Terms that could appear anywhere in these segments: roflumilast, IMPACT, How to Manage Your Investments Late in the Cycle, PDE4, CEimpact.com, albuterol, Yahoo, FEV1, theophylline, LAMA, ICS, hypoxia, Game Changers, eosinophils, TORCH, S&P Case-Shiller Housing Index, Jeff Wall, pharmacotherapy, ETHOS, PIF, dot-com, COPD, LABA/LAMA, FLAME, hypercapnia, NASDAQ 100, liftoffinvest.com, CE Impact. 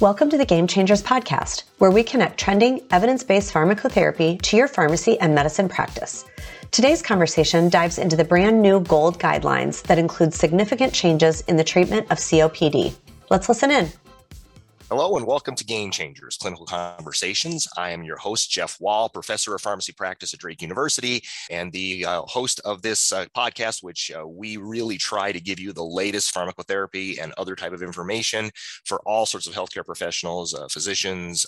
Welcome to the Game Changers podcast, where we connect trending, evidence-based pharmacotherapy to your pharmacy and medicine practice. Today's conversation dives into the brand new GOLD guidelines that include significant changes in the treatment of COPD. Let's listen in. Hello and welcome to Game Changers, Clinical Conversations. I am your host, Jeff Wall, professor of pharmacy practice at Drake University, and the host of this podcast, which we really try to give you the latest pharmacotherapy and other type of information for all sorts of healthcare professionals, physicians,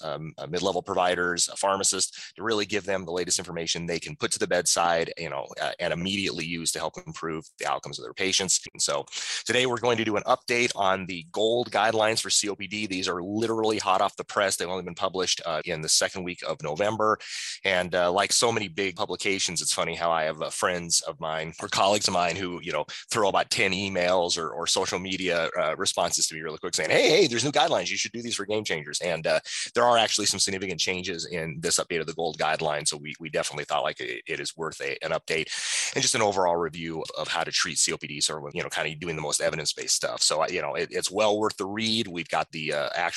mid-level providers, pharmacists, to really give them the latest information they can put to the bedside, and immediately use to help improve the outcomes of their patients. And so today we're going to do an update on the GOLD guidelines for COPD. These are literally hot off the press. They've only been published in the second week of November. And like so many big publications, it's funny how I have friends of mine or colleagues of mine who, throw about 10 emails or social media responses to me really quick saying, hey, there's new guidelines. You should do these for Game Changers. And there are actually some significant changes in this update of the GOLD guidelines. So we definitely thought like it is worth an update and just an overall review of how to treat COPD. So, kind of doing the most evidence-based stuff. So, it's well worth the read. We've got the actual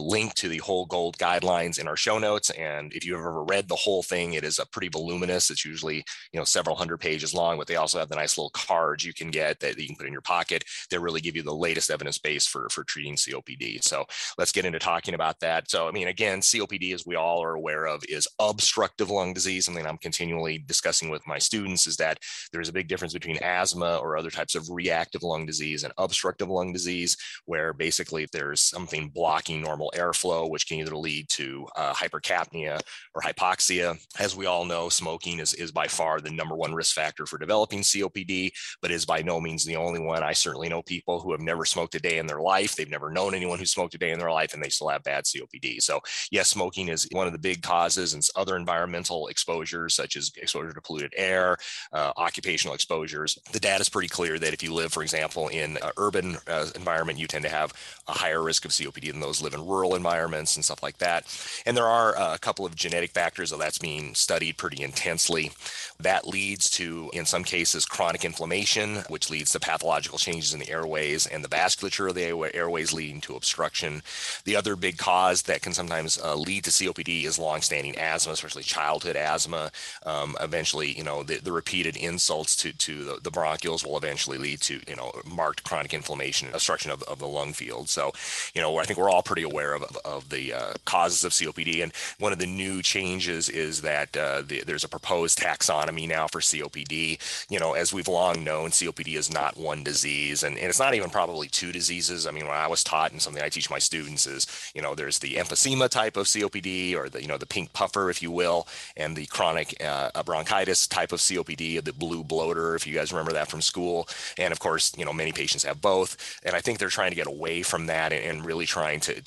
link to the whole GOLD guidelines in our show notes. And if you've ever read the whole thing, it is a pretty voluminous. It's usually, several hundred pages long, but they also have the nice little cards you can get that you can put in your pocket that really give you the latest evidence base for treating COPD. So let's get into talking about that. So, again, COPD, as we all are aware of, is obstructive lung disease. Something I'm continually discussing with my students is that there's a big difference between asthma or other types of reactive lung disease and obstructive lung disease, where basically there's something blocking normal airflow, which can either lead to hypercapnia or hypoxia. As we all know, smoking is by far the number one risk factor for developing COPD, but is by no means the only one. I certainly know people who have never smoked a day in their life. They've never known anyone who smoked a day in their life, and they still have bad COPD. So yes, smoking is one of the big causes, and other environmental exposures, such as exposure to polluted air, occupational exposures. The data is pretty clear that if you live, for example, in an urban environment, you tend to have a higher risk of COPD than those live in rural environments and stuff like that. And there are a couple of genetic factors, so that's being studied pretty intensely. That leads to, in some cases, chronic inflammation, which leads to pathological changes in the airways and the vasculature of the airways, leading to obstruction. The other big cause that can sometimes lead to COPD is longstanding asthma, especially childhood asthma. Eventually, the repeated insults to the bronchioles will eventually lead to, marked chronic inflammation, obstruction of the lung field. So, I think we're all pretty aware of the causes of COPD. And one of the new changes is that there's a proposed taxonomy now for COPD. As we've long known, COPD is not one disease, and it's not even probably two diseases. When I was taught, and something I teach my students is, there's the emphysema type of COPD, or the, the pink puffer, if you will, and the chronic bronchitis type of COPD, the blue bloater, if you guys remember that from school. And of course, many patients have both. And I think they're trying to get away from that and really trying to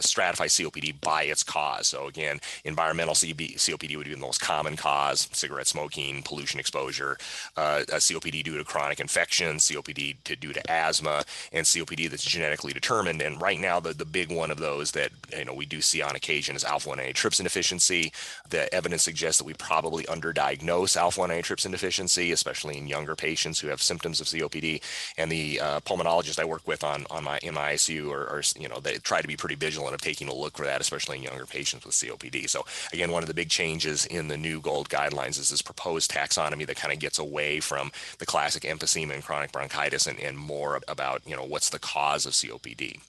stratify COPD by its cause. So again, environmental COPD would be the most common cause: cigarette smoking, pollution exposure, COPD due to chronic infection, COPD due to asthma, and COPD that's genetically determined. And right now, the big one of those that we do see on occasion is alpha-1 antitrypsin deficiency. The evidence suggests that we probably underdiagnose alpha-1 antitrypsin deficiency, especially in younger patients who have symptoms of COPD. And the pulmonologists I work with in my ICU are they try to be pretty vigilant of taking a look for that, especially in younger patients with COPD. So again, one of the big changes in the new GOLD guidelines is this proposed taxonomy that kind of gets away from the classic emphysema and chronic bronchitis and more about, what's the cause of COPD.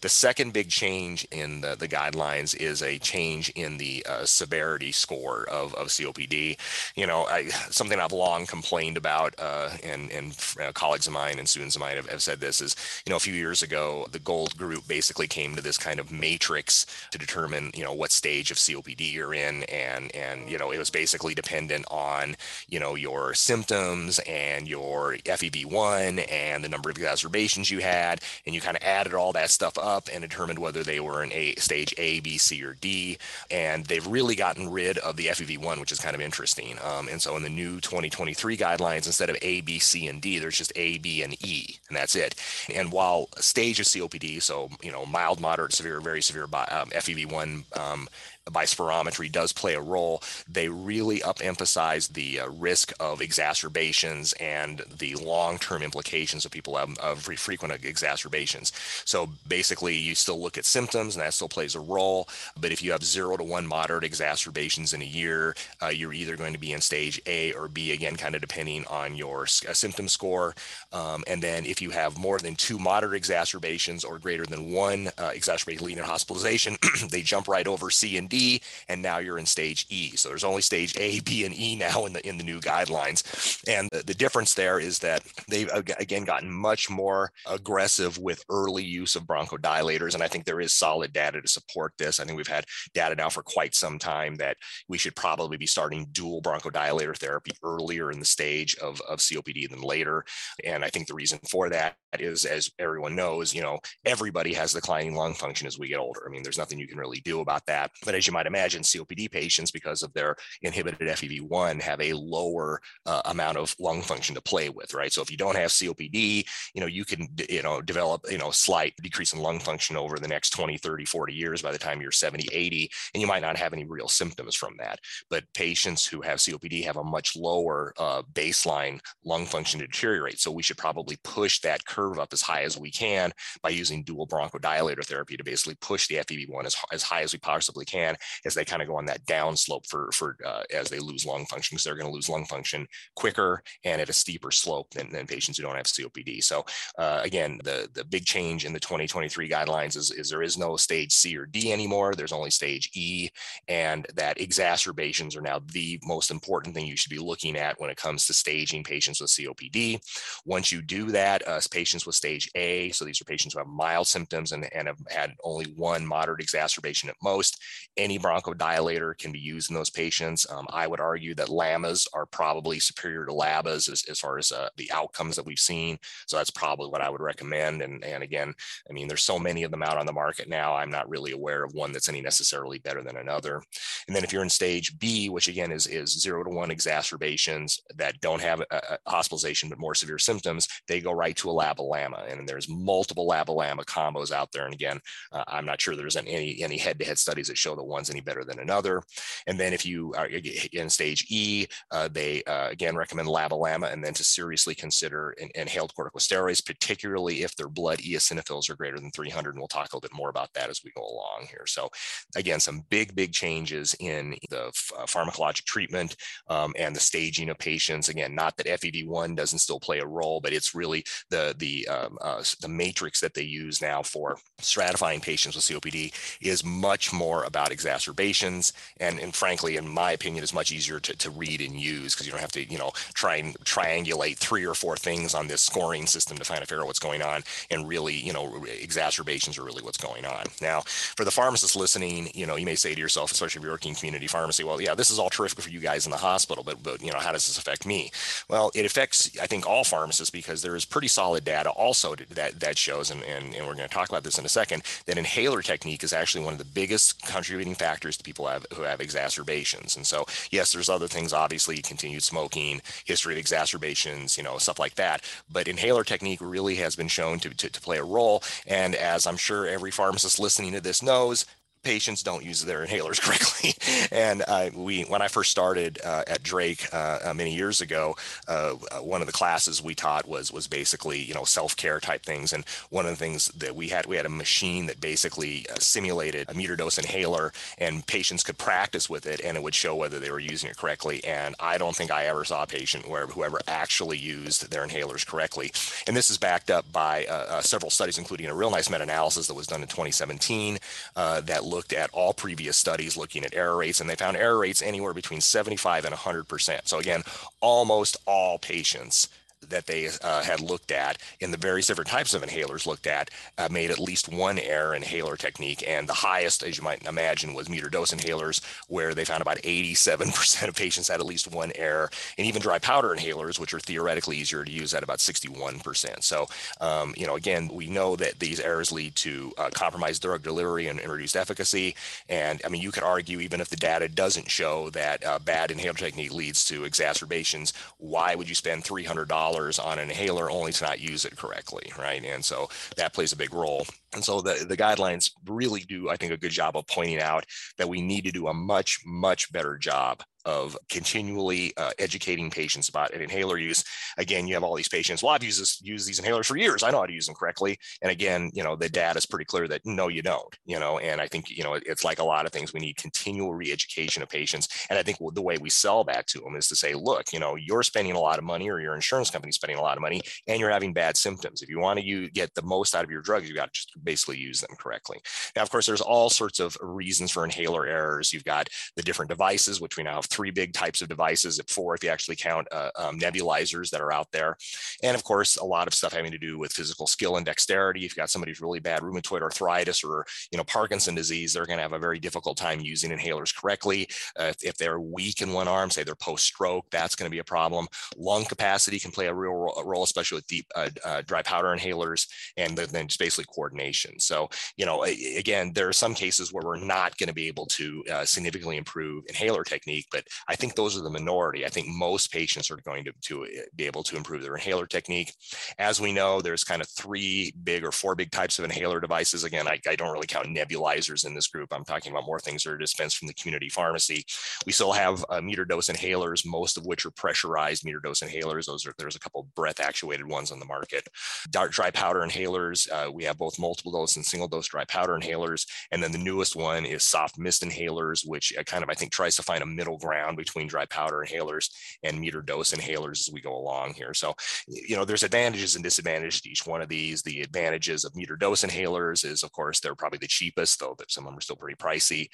The second big change in the guidelines is a change in the severity score of COPD. Something I've long complained about, and colleagues of mine and students of mine have said this is, a few years ago, the GOLD group basically came to this kind of matrix to determine, what stage of COPD you're in. And, it was basically dependent on, your symptoms and your FEV1 and the number of exacerbations you had. And you kind of added all that stuff up and determined whether they were in stage A, B, C, or D. And they've really gotten rid of the FEV1, which is kind of interesting. And so in the new 2023 guidelines, instead of A, B, C, and D, there's just A, B, and E, and that's it. And while stage of COPD, so mild, moderate, severe, very severe FEV1 by spirometry does play a role, they really emphasize the risk of exacerbations and the long-term implications of people of frequent exacerbations. So basically, you still look at symptoms, and that still plays a role. But if you have 0 to 1 moderate exacerbations in a year, you're either going to be in stage A or B, again, kind of depending on your symptom score. And then if you have more than 2 moderate exacerbations or greater than 1 exacerbation leading to hospitalization, they jump right over C and D, and now you're in stage E. So there's only stage A, B, and E now in the new guidelines. And the difference there is that they've, again, gotten much more aggressive with early use of bronchodilators. And I think there is solid data to support this. I think we've had data now for quite some time that we should probably be starting dual bronchodilator therapy earlier in the stage of COPD than later. And I think the reason for that is, as everyone knows, everybody has declining lung function as we get older. I mean, there's nothing you can really do about that. But as you might imagine, COPD patients, because of their inhibited FEV1, have a lower amount of lung function to play with, right? So if you don't have COPD, you can, develop, slight decrease in lung function over the next 20, 30, 40 years by the time you're 70, 80, and you might not have any real symptoms from that. But patients who have COPD have a much lower baseline lung function to deteriorate. So we should probably push that curve up as high as we can by using dual bronchodilator therapy to basically push the FEV1 as high as we possibly can, as they kind of go on that down slope for as they lose lung function, because they're going to lose lung function quicker and at a steeper slope than patients who don't have COPD. So again, the big change in the 2023 guidelines is there is no stage C or D anymore. There's only stage E, and that exacerbations are now the most important thing you should be looking at when it comes to staging patients with COPD. Once you do that, patients with stage A, so these are patients who have mild symptoms and have had only 1 moderate exacerbation at most, any bronchodilator can be used in those patients. I would argue that LAMAs are probably superior to LABAs as far as the outcomes that we've seen. So that's probably what I would recommend. And again, I mean, there's so many of them out on the market now, I'm not really aware of one that's any necessarily better than another. And then if you're in stage B, which again is 0 to 1 exacerbations that don't have a hospitalization, but more severe symptoms, they go right to a LABA/LAMA. And there's multiple LABA/LAMA combos out there. And again, I'm not sure there's any head-to-head studies that show the one's any better than another. And then if you are in stage E, they again recommend LABA/LAMA, and then to seriously consider inhaled corticosteroids, particularly if their blood eosinophils are greater than 300. And we'll talk a little bit more about that as we go along here. So again, some big changes in the pharmacologic treatment and the staging of patients. Again, not that FEV1 doesn't still play a role, but it's really the matrix that they use now for stratifying patients with COPD is much more about exacerbations. And frankly, in my opinion, it's much easier to read and use, because you don't have to, try and triangulate 3 or 4 things on this scoring system to figure out what's going on. And really, exacerbations are really what's going on. Now, for the pharmacists listening, you may say to yourself, especially if you're working in community pharmacy, well, yeah, this is all terrific for you guys in the hospital, but how does this affect me? Well, it affects, I think, all pharmacists, because there is pretty solid data also that shows, and we're going to talk about this in a second, that inhaler technique is actually one of the biggest contributing factors to people who have exacerbations. And so, yes, there's other things, obviously, continued smoking, history of exacerbations, stuff like that. But inhaler technique really has been shown to play a role. And as I'm sure every pharmacist listening to this knows, patients don't use their inhalers correctly. And when I first started at Drake many years ago, one of the classes we taught was basically, self-care type things. And one of the things that we had a machine that basically simulated a metered dose inhaler, and patients could practice with it, and it would show whether they were using it correctly. And I don't think I ever saw a patient whoever actually used their inhalers correctly. And this is backed up by several studies, including a real nice meta-analysis that was done in 2017 that looked at all previous studies looking at error rates, and they found error rates anywhere between 75 and 100%. So again, almost all patients that they had looked at in the various different types of inhalers looked at made at least one error inhaler technique. And the highest, as you might imagine, was metered dose inhalers, where they found about 87% of patients had at least one error, and even dry powder inhalers, which are theoretically easier to use, at about 61%. So, again, we know that these errors lead to compromised drug delivery and reduced efficacy. And I mean, you could argue, even if the data doesn't show that bad inhaler technique leads to exacerbations, why would you spend $300 on an inhaler only to not use it correctly, right? And so that plays a big role. And so the guidelines really do, I think, a good job of pointing out that we need to do a much, much better job of continually educating patients about an inhaler use. Again, you have all these patients, well, I've used these inhalers for years. I know how to use them correctly. And again, you know, the data is pretty clear that no, you don't, you know, and I think, you know, it's like a lot of things, we need continual re-education of patients. And I think the way we sell that to them is to say, look, you know, you're spending a lot of money, or your insurance company's spending a lot of money, and you're having bad symptoms. If you want to get the most out of your drugs, you got to just basically use them correctly. Now, of course, there's all sorts of reasons for inhaler errors. You've got the different devices, which we now have three big types of devices, at four if you actually count nebulizers that are out there. And of course, a lot of stuff having to do with physical skill and dexterity. If you've got somebody who's really bad rheumatoid arthritis or, you know, Parkinson's disease, they're going to have a very difficult time using inhalers correctly. If they're weak in one arm, say they're post-stroke, that's going to be a problem. Lung capacity can play a real role, especially with deep dry powder inhalers, and then just basically coordination. So, you know, again, there are some cases where we're not going to be able to significantly improve inhaler technique, but I think those are the minority. I think most patients are going to be able to improve their inhaler technique. As we know, there's kind of four big types of inhaler devices. Again, I don't really count nebulizers in this group. I'm talking about more things that are dispensed from the community pharmacy. We still have meter dose inhalers, most of which are pressurized meter dose inhalers. There's a couple of breath actuated ones on the market. Dry powder inhalers, we have both multiple dose and single dose dry powder inhalers. And then the newest one is soft mist inhalers, which kind of, I think, tries to find a middle ground between dry powder inhalers and meter dose inhalers as we go along here. So, you know, there's advantages and disadvantages to each one of these. The advantages of meter dose inhalers is, of course, they're probably the cheapest, though some of them are still pretty pricey.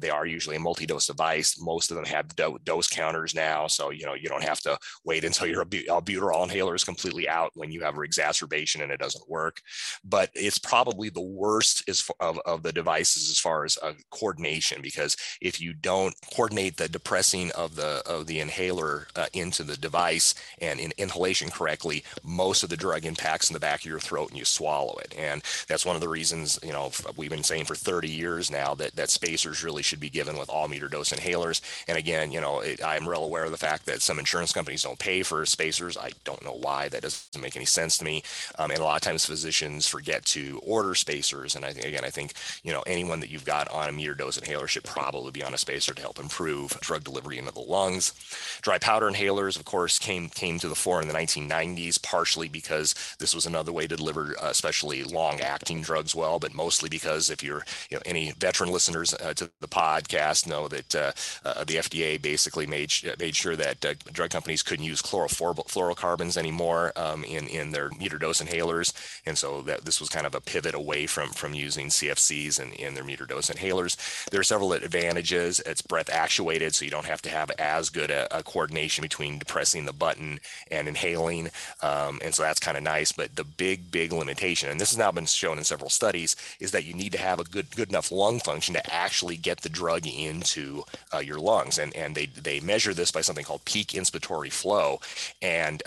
They are usually a multi-dose device. Most of them have dose counters now. So, you know, you don't have to wait until your albuterol inhaler is completely out when you have an exacerbation and it doesn't work. But it's probably the worst of the devices as far as coordination, because if you don't coordinate the depressing of the inhaler into the device and in inhalation correctly, most of the drug impacts in the back of your throat and you swallow it. And that's one of the reasons, you know, we've been saying for 30 years now that spacers really should be given with all meter dose inhalers. And again, you know, I'm real aware of the fact that some insurance companies don't pay for spacers. I don't know why. That doesn't make any sense to me. And a lot of times physicians forget to order spacers. And I think, you know, anyone that you've got on a meter dose inhaler should probably be on a spacer to help improve drug delivery into the lungs. Dry powder inhalers, of course, came to the fore in the 1990s, partially because this was another way to deliver especially long-acting drugs well, but mostly because if you're, you know, any veteran listeners to the podcast know that the FDA basically made sure that drug companies couldn't use chlorofluorocarbons anymore in their meter dose inhalers, and so that this was kind of a pivot away from using CFCs in their meter dose inhalers. There are several advantages. It's breath actuated, so you don't have to have as good a coordination between depressing the button and inhaling. And so that's kind of nice. But the big limitation, and this has now been shown in several studies, is that you need to have a good enough lung function to actually get the drug into your lungs. And they measure this by something called peak inspiratory flow. And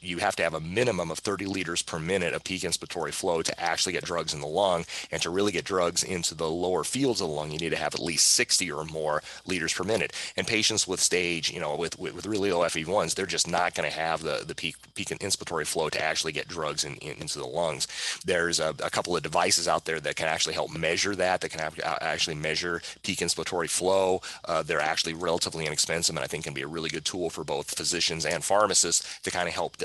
you have to have a minimum of 30 liters per minute of peak inspiratory flow to actually get drugs in the lung. And to really get drugs into the lower fields of the lung, you need to have at least 60 or more liters per minute. And patients with stage, you know, with really low FEV1s, they're just not going to have the peak inspiratory flow to actually get drugs into the lungs. There's a couple of devices out there that can actually help measure that can actually measure peak inspiratory flow. They're actually relatively inexpensive, and I think can be a really good tool for both physicians and pharmacists to kind of help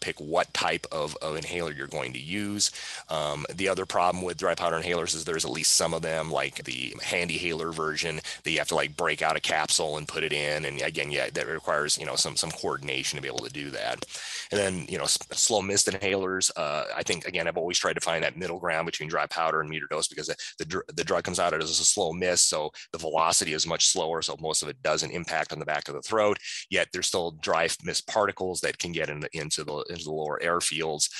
pick what type of inhaler you're going to use. The other problem with dry powder inhalers is there's at least some of them, like the handy haler version, that you have to like break out a capsule and put it in, and again, yeah, that requires, you know, some coordination to be able to do that. And then, you know, slow mist inhalers, I think, again, I've always tried to find that middle ground between dry powder and meter dose, because the drug comes out as a slow mist, so the velocity is much slower, so most of it doesn't impact on the back of the throat, yet there's still dry mist particles that can get into the lower air fields.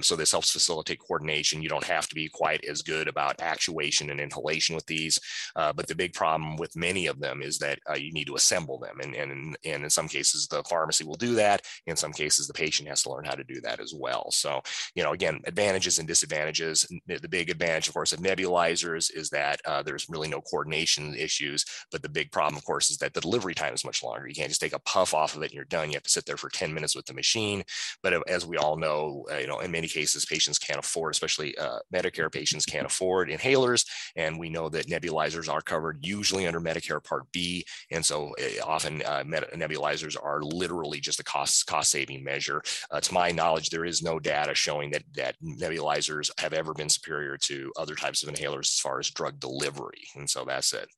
So this helps facilitate coordination. You don't have to be quite as good about actuation and inhalation with these, but the big problem with many of them is that you need to assemble them, and in some cases the pharmacy will do that. In some cases the patient has to learn how to do that as well. So, you know, again, advantages and disadvantages. The big advantage, of course, of nebulizers is that there's really no coordination issues, but the big problem, of course, is that the delivery time is much longer. You can't just take a puff off of it and you're done. You have to sit there for 10 minutes with the machine. But as we all know, you know, in many cases patients can't afford, especially obviously Medicare patients can't afford inhalers, and we know that nebulizers are covered usually under Medicare Part B, and so often nebulizers are literally just a cost-saving measure. To my knowledge, there is no data showing that nebulizers have ever been superior to other types of inhalers as far as drug delivery, and so that's it.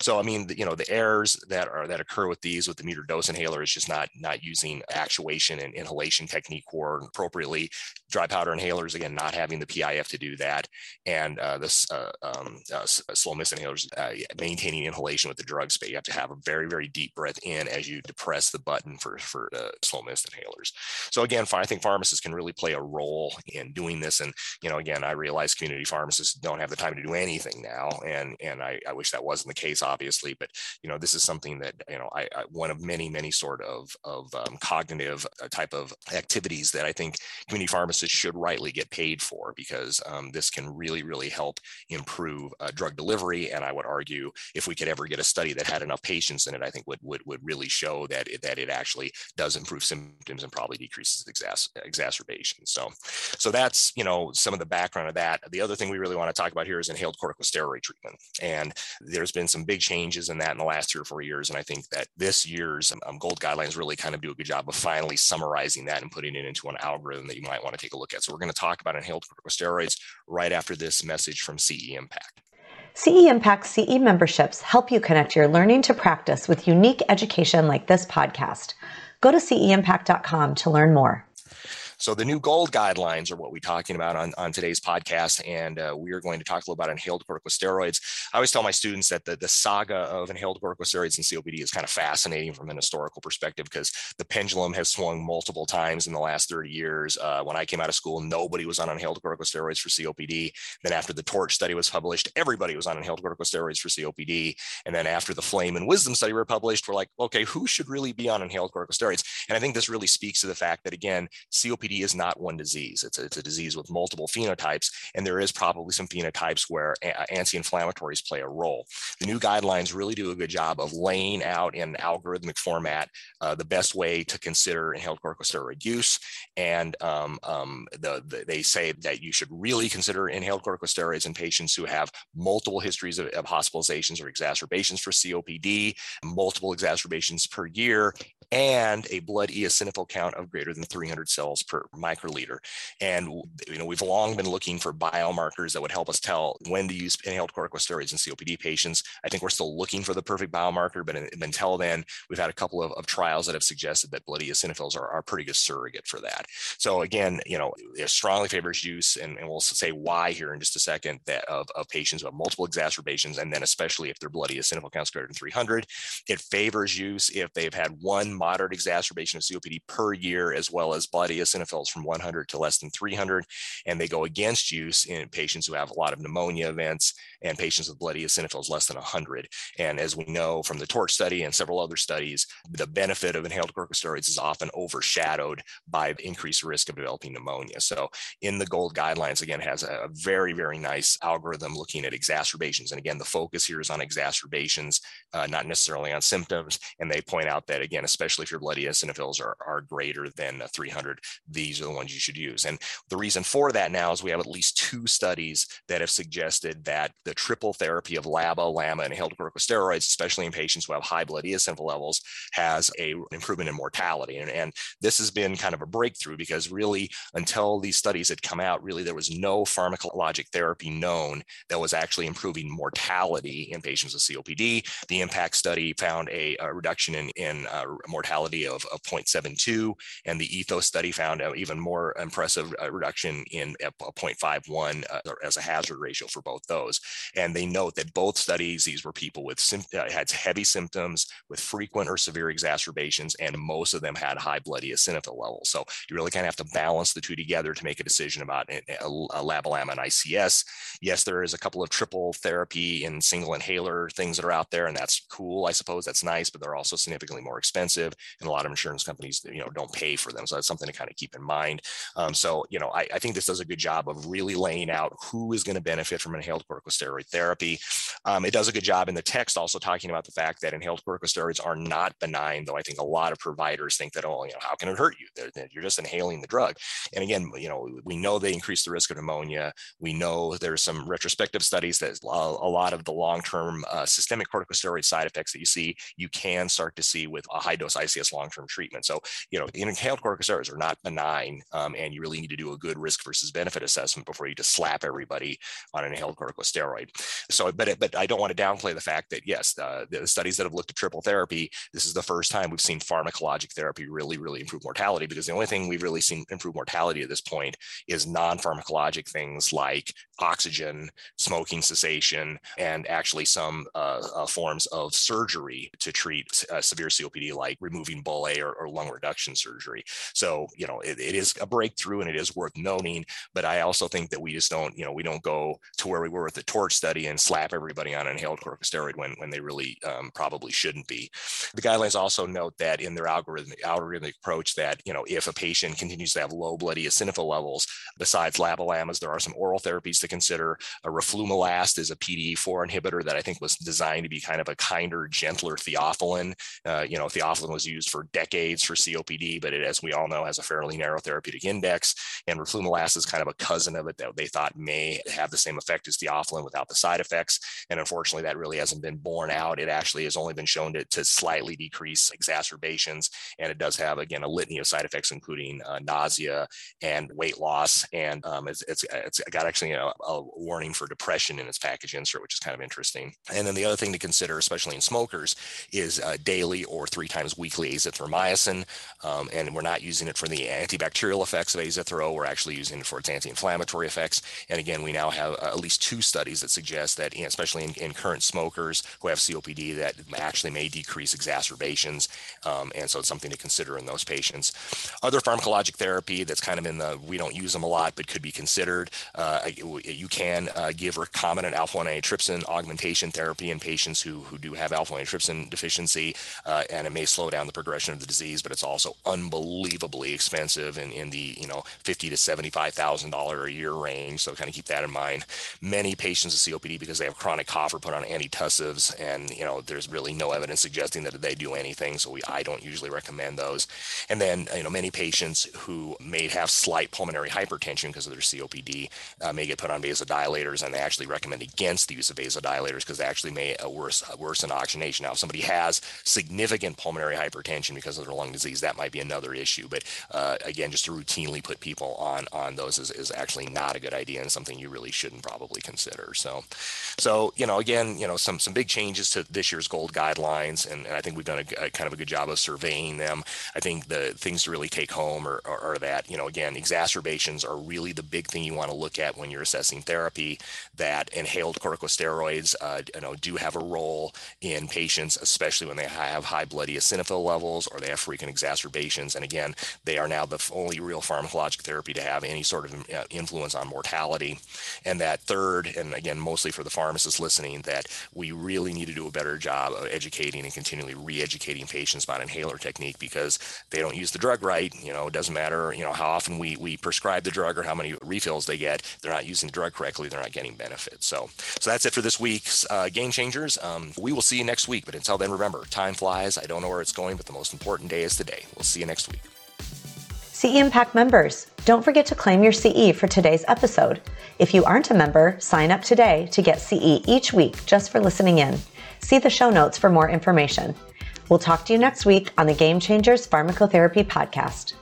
So I mean, you know, the errors that occur with these, with the metered dose inhaler, is just not using actuation and inhalation technique or appropriately. Dry powder inhalers, again, not having the PIF to do that, and slow mist inhalers, maintaining inhalation with the drugs, but you have to have a very, very deep breath in as you depress the button for slow mist inhalers. So again, I think pharmacists can really play a role in doing this, and you know, again, I realize community pharmacists don't have the time to do anything now, and I wish that wasn't the case, obviously, but you know, this is something that, you know, I one of many sort of cognitive type of activities that I think community pharmacists should rightly get paid for, because this can really help improve drug delivery. And I would argue, if we could ever get a study that had enough patients in it, I think would really show that it actually does improve symptoms and probably decreases exacerbation. So that's, you know, some of the background of that. The other thing we really want to talk about here is inhaled corticosteroid treatment, and there's been some big changes in that in the last 3 or 4 years, and I think that this year's GOLD guidelines really kind of do a good job of finally summarizing that and putting it into an algorithm that you might want to take a look at. So we're going to talk about inhaled corticosteroids right after this message from CE Impact. CE Impact CE memberships help you connect your learning to practice with unique education like this podcast. Go to CEimpact.com to learn more. So the new GOLD guidelines are what we're talking about on today's podcast, and we are going to talk a little about inhaled corticosteroids. I always tell my students that the saga of inhaled corticosteroids and COPD is kind of fascinating from an historical perspective, because the pendulum has swung multiple times in the last 30 years. When I came out of school, nobody was on inhaled corticosteroids for COPD. Then after the TORCH study was published, everybody was on inhaled corticosteroids for COPD. And then after the FLAME and WISDOM study were published, we're like, okay, who should really be on inhaled corticosteroids? And I think this really speaks to the fact that, again, COPD is not one disease. It's a disease with multiple phenotypes, and there is probably some phenotypes where anti-inflammatories play a role. The new guidelines really do a good job of laying out in algorithmic format the best way to consider inhaled corticosteroid use, and they say that you should really consider inhaled corticosteroids in patients who have multiple histories of hospitalizations or exacerbations for COPD, multiple exacerbations per year, and a blood eosinophil count of greater than 300 cells per microliter. And you know, we've long been looking for biomarkers that would help us tell when to use inhaled corticosteroids in COPD patients. I think we're still looking for the perfect biomarker, but until then, we've had a couple of trials that have suggested that blood eosinophils are a pretty good surrogate for that. So again, you know, it strongly favors use, and we'll say why here in just a second, that of patients with multiple exacerbations, and then especially if their blood eosinophil counts greater than 300. It favors use if they've had one moderate exacerbation of COPD per year, as well as blood eosinophils from 100 to less than 300, and they go against use in patients who have a lot of pneumonia events and patients with blood eosinophils less than 100. And as we know from the TORCH study and several other studies, the benefit of inhaled corticosteroids is often overshadowed by the increased risk of developing pneumonia. So in the GOLD guidelines, again, has a very nice algorithm looking at exacerbations. And again, the focus here is on exacerbations, not necessarily on symptoms. And they point out that, again, especially if your blood eosinophils are greater than 300, these are the ones you should use. And the reason for that now is we have at least two studies that have suggested that the triple therapy of LABA/LAMA and inhaled corticosteroids, especially in patients who have high blood eosinophil levels, has an improvement in mortality. And this has been kind of a breakthrough, because really, until these studies had come out, really there was no pharmacologic therapy known that was actually improving mortality in patients with COPD. The IMPACT study found a reduction in mortality of 0.72, and the ETHOS study found an even more impressive reduction in 0.51 as a hazard ratio for both those. And they note that both studies, these were people with had heavy symptoms with frequent or severe exacerbations, and most of them had high blood eosinophil levels. So you really kind of have to balance the two together to make a decision about a LABA/LAMA and ICS. Yes, there is a couple of triple therapy and single inhaler things that are out there, and that's cool, I suppose, that's nice, but they're also significantly more expensive. expensive, and a lot of insurance companies, you know, don't pay for them. So that's something to kind of keep in mind. So, you know, I think this does a good job of really laying out who is going to benefit from inhaled corticosteroid therapy. It does a good job in the text also talking about the fact that inhaled corticosteroids are not benign, though I think a lot of providers think that, oh, you know, how can it hurt you? You're just inhaling the drug. And again, you know, we know they increase the risk of pneumonia. We know there's some retrospective studies that a lot of the long-term systemic corticosteroid side effects that you see, you can start to see with a high-dose ICS long-term treatment. So, you know, inhaled corticosteroids are not benign, and you really need to do a good risk versus benefit assessment before you just slap everybody on an inhaled corticosteroid. So, but I don't want to downplay the fact that, yes, the studies that have looked at triple therapy, this is the first time we've seen pharmacologic therapy really, really improve mortality, because the only thing we've really seen improve mortality at this point is non-pharmacologic things like oxygen, smoking cessation, and actually some forms of surgery to treat severe COPD, like removing bullae or lung reduction surgery. So, you know, it is a breakthrough and it is worth noting, but I also think that we just don't, you know, we don't go to where we were with the TORCH study and slap everybody on inhaled corticosteroid when they really probably shouldn't be. The guidelines also note that in their algorithmic approach that, you know, if a patient continues to have low blood eosinophil levels, besides LABA/LAMAs, there are some oral therapies to consider. A roflumilast is a PDE4 inhibitor that I think was designed to be kind of a kinder, gentler theophylline. You know, theophylline was used for decades for COPD, but it, as we all know, has a fairly narrow therapeutic index. And roflumilast is kind of a cousin of it that they thought may have the same effect as theophylline without the side effects. And unfortunately, that really hasn't been borne out. It actually has only been shown to slightly decrease exacerbations. And it does have, again, a litany of side effects, including nausea and weight loss. And it's got actually a warning for depression in its package insert, which is kind of interesting. And then the other thing to consider, especially in smokers, is daily or 3 times weekly azithromycin. And we're not using it for the antibacterial effects of azithro. We're actually using it for its anti-inflammatory effects. And again, we now have at least 2 studies that suggest that, you know, especially in current smokers who have COPD, that actually may decrease exacerbations. And so it's something to consider in those patients. Other pharmacologic therapy that's kind of in the, we don't use them a lot, but could be considered. You can give recombinant alpha-1 antitrypsin augmentation therapy in patients who do have alpha-1 antitrypsin deficiency, and it may slow down the progression of the disease, but it's also unbelievably expensive in the, you know, $50,000 to $75,000 a year range. So kind of keep that in mind. Many patients with COPD, because they have chronic cough, are put on antitussives, and, you know, there's really no evidence suggesting that they do anything. So I don't usually recommend those. And then, you know, many patients who may have slight pulmonary hypertension because of their COPD may get put on vasodilators, and they actually recommend against the use of vasodilators because they actually may worsen oxygenation. Now, if somebody has significant pulmonary hypertension because of their lung disease, that might be another issue. But again, just to routinely put people on those is actually not a good idea and something you really shouldn't probably consider. So you know, again, you know, some big changes to this year's GOLD guidelines, and I think we've done a kind of a good job of surveying them. I think the things to really take home are that, you know, again, exacerbations are really the big thing you want to look at when you're assessing therapy, that inhaled corticosteroids you know, do have a role in patients, especially when they have high blood eosinophil levels or they have frequent exacerbations. And again, they are now the only real pharmacologic therapy to have any sort of influence on mortality. And that third, and again, mostly for the pharmacists listening, that we really need to do a better job of educating and continually re-educating patients about inhaler technique, because they don't use the drug right. You know, it doesn't matter, you know, how often we prescribe the drug or how many refills they get. They're not using the drug correctly. They're not getting benefit. So that's it for this week's Game Changers. We will see you next week. But until then, remember, time flies. I don't know where it's going, but the most important day is today. We'll see you next week. CE Impact members, don't forget to claim your CE for today's episode. If you aren't a member, sign up today to get CE each week just for listening in. See the show notes for more information. We'll talk to you next week on the Game Changers Pharmacotherapy Podcast.